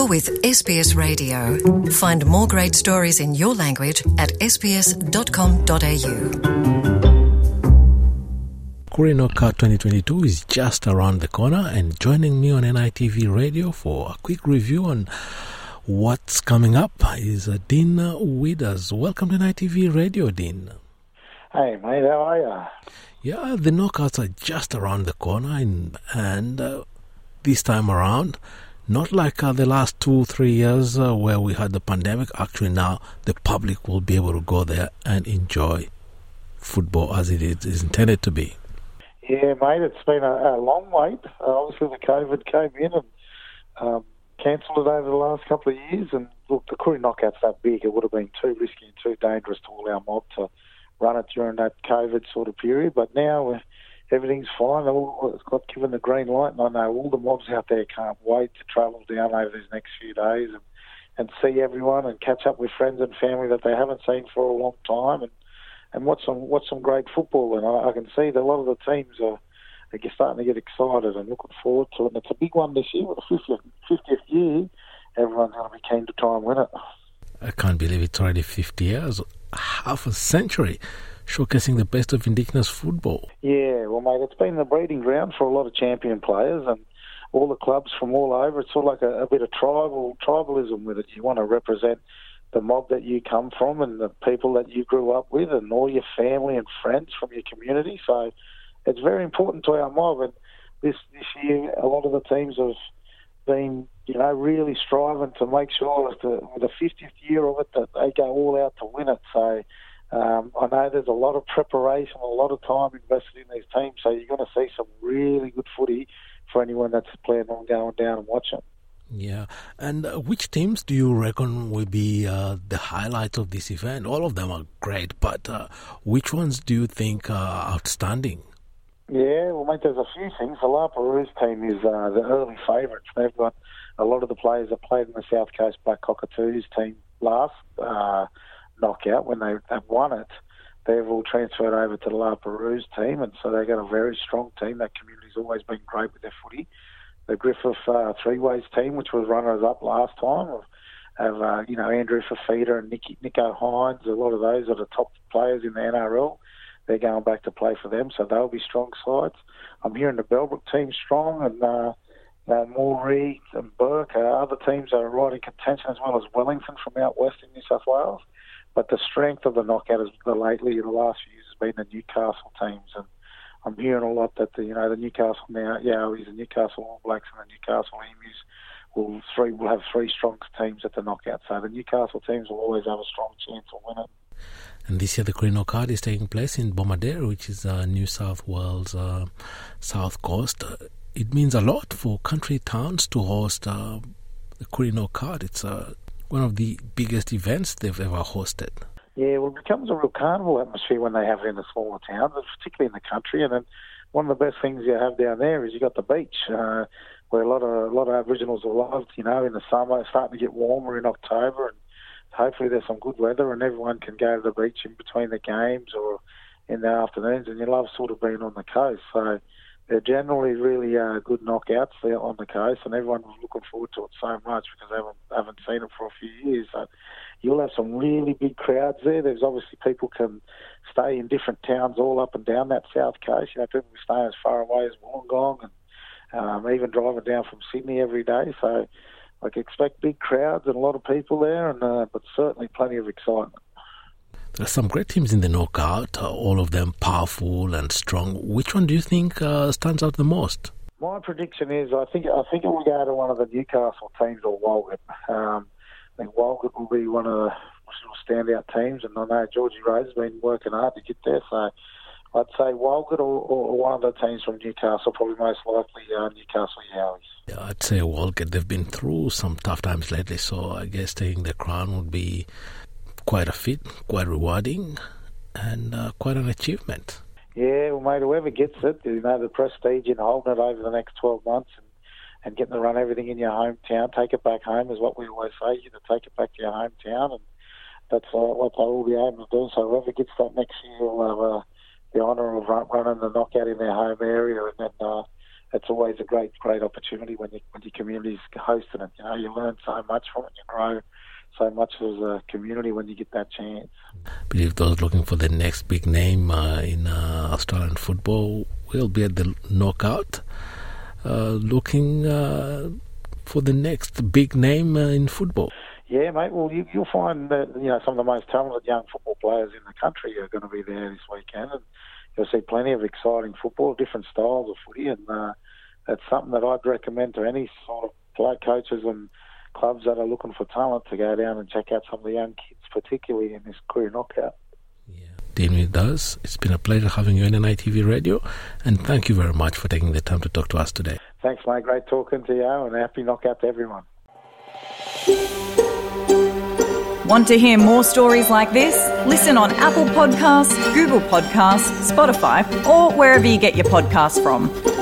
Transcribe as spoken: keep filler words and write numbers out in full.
You're with S B S Radio. Find more great stories in your language at s b s dot com dot a u. Koori Knockout twenty twenty-two is just around the corner, and joining me on N I T V Radio for a quick review on what's coming up is Dean Widders. Welcome to N I T V Radio, Dean. Hey, mate, how are you? Yeah, the knockouts are just around the corner, and, and uh, this time around, not like uh, the last two, three years uh, where we had the pandemic. Actually, now the public will be able to go there and enjoy football as it is intended to be. Yeah, mate, it's been a, a long wait. Uh, obviously, the COVID came in and um, cancelled it over the last couple of years. And look, the Koori Knockout's that big. It would have been too risky and too dangerous to all our mob to run it during that COVID sort of period. But now uh, everything's fine. It's got given the green light. And I know all the mobs out there can't wait to travel down over these next few days and, and see everyone and catch up with friends and family that they haven't seen for a long time. And And what's some what's some great football, and I, I can see that a lot of the teams are, are starting to get excited and looking forward to it. And it's a big one this year, with the fiftieth year. Everyone's going to be keen to try and win it. I can't believe it's already fifty years, half a century, showcasing the best of Indigenous football. Yeah, well, mate, it's been the breeding ground for a lot of champion players and all the clubs from all over. It's sort of like a, a bit of tribal tribalism with it. You want to represent the mob that you come from and the people that you grew up with and all your family and friends from your community. So it's very important to our mob. And this, this year, a lot of the teams have been, you know, really striving to make sure that the, with the fiftieth year of it, that they go all out to win it. So um, I know there's a lot of preparation, a lot of time invested in these teams. So you're going to see some really good footy for anyone that's planning on going down and watching. Yeah, and uh, which teams do you reckon will be uh, the highlights of this event? All of them are great, but uh, which ones do you think are outstanding? Yeah, well, mate, there's a few things. The La Perouse team is uh, the early favourites. They've got a lot of the players that played in the South Coast Black Cockatoos team last uh, knockout when they have won it. They've all transferred over to the La Perouse team, and so they've got a very strong team. That community's always been great with their footy. The Griffith uh, Three Ways team, which was runners-up last time, of, of uh, you know, Andrew Fafita and Nicky Nico Hines. A lot of those are the top players in the N R L. They're going back to play for them, so they'll be strong sides. I'm hearing the Belbrook team's strong, and uh, uh, Moore Reid and Burke. Uh, other teams are right in contention, as well as Wellington from out west in New South Wales. But the strength of the knockout is the lately in the last few years has been the Newcastle teams, and I'm hearing a lot that the you know the Newcastle now Yowies, the Newcastle All Blacks, and the Newcastle Emus will three will have three strong teams at the knockout. So the Newcastle teams will always have a strong chance of winning. And this year the Koori Knockout is taking place in Bomaderry, which is uh, New South Wales uh, South Coast. Uh, it means a lot for country towns to host uh, the Koori Knockout. It's uh, one of the biggest events they've ever hosted. Yeah, well, it becomes a real carnival atmosphere when they have it in the smaller towns, particularly in the country. And then one of the best things you have down there is you got the beach, uh, where a lot of a lot of Aboriginals are loved. You know, in the summer, it's starting to get warmer in October, and hopefully there's some good weather, and everyone can go to the beach in between the games or in the afternoons. And you love sort of being on the coast, so they're generally really uh, good knockouts there on the coast, and everyone was looking forward to it so much because they haven't, haven't seen it for a few years. So you'll have some really big crowds there. There's obviously people can stay in different towns all up and down that South Coast. You know, people can stay as far away as Wollongong and um, even driving down from Sydney every day. So I like, expect big crowds and a lot of people there, and uh, but certainly plenty of excitement. There's some great teams in the knockout, uh, all of them powerful and strong. Which one do you think uh, stands out the most? My prediction is I think I think it will go to one of the Newcastle teams or Walgett. Um, I think Walgett will be one of the standout teams, and I know Georgie Rose has been working hard to get there, so I'd say Walgett or, or one of the teams from Newcastle, probably most likely uh, Newcastle-Yowies. Yeah, I'd say Walgett. They've been through some tough times lately, so I guess taking the crown would be quite a fit, quite rewarding, and uh, quite an achievement. Yeah, well, mate, whoever gets it, you know, the prestige in holding it over the next twelve months and, and getting to run everything in your hometown, take it back home is what we always say, you know, take it back to your hometown, and that's uh, what they will be able to do. So whoever gets that next year will have uh, the honour of running the knockout in their home area, and then uh, it's always always a great, great opportunity when, you, when your community's hosting it. You know, you learn so much from it, you grow so much as a community when you get that chance. I believe those looking for the next big name uh, in uh, Australian football will be at the Knockout, uh, looking uh, for the next big name uh, in football. Yeah, mate. Well, you, you'll find that, you know, some of the most talented young football players in the country are going to be there this weekend, and you'll see plenty of exciting football, different styles of footy, and uh, that's something that I'd recommend to any sort of player coaches and clubs that are looking for talent to go down and check out some of the young kids, particularly in this Koori Knockout. Yeah, Dean Widders, it's been a pleasure having you on N I T V Radio, and thank you very much for taking the time to talk to us today. Thanks, mate. Great talking to you, and happy knockout to everyone. Want to hear more stories like this? Listen on Apple Podcasts, Google Podcasts, Spotify, or wherever you get your podcasts from.